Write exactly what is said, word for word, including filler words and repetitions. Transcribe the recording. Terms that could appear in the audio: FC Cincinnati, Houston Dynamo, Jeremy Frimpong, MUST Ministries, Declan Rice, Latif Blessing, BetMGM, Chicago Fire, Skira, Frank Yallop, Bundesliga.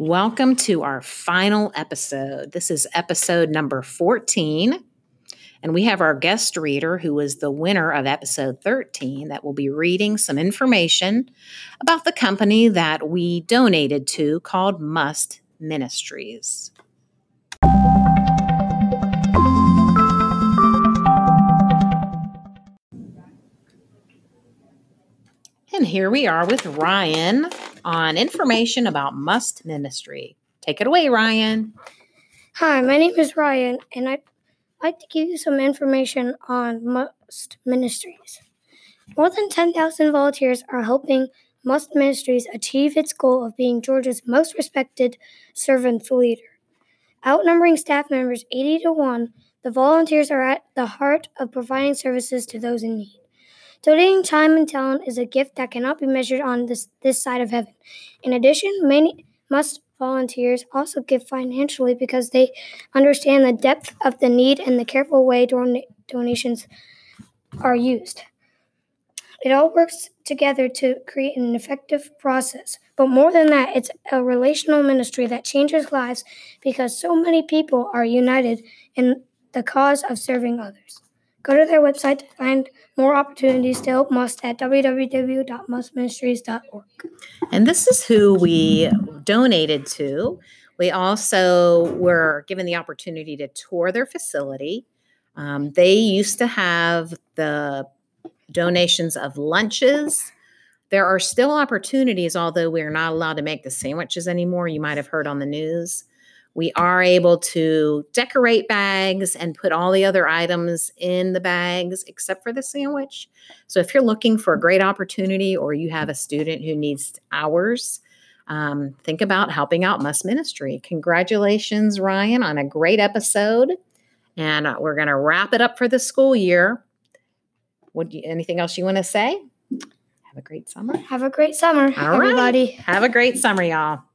Welcome to our final episode. This is episode number fourteen, and we have our guest reader who is the winner of episode thirteen that will be reading some information about the company that we donated to called MUST Ministries. And here we are with Ryan on information about MUST Ministry. Take it away, Ryan. Hi, my name is Ryan, and I'd like to give you some information on MUST Ministries. More than ten thousand volunteers are helping MUST Ministries achieve its goal of being Georgia's most respected servant leader. Outnumbering staff members eighty to one, the volunteers are at the heart of providing services to those in need. Donating time and talent is a gift that cannot be measured on this, this side of heaven. In addition, many MUST volunteers also give financially because they understand the depth of the need and the careful way don- donations are used. It all works together to create an effective process. But more than that, it's a relational ministry that changes lives because so many people are united in the cause of serving others. Go to their website to find more opportunities to help MUST at w w w dot must ministries dot org. And this is who we donated to. We also were given the opportunity to tour their facility. Um, they used to have the donations of lunches. There are still opportunities, although we're not allowed to make the sandwiches anymore. You might have heard on the news. We are able to decorate bags and put all the other items in the bags except for the sandwich. So if you're looking for a great opportunity or you have a student who needs hours, um, think about helping out MUST Ministry. Congratulations, Ryan, on a great episode. And we're going to wrap it up for the school year. Would you, anything else you want to say? Have a great summer. Have a great summer, all everybody. Right. Have a great summer, y'all.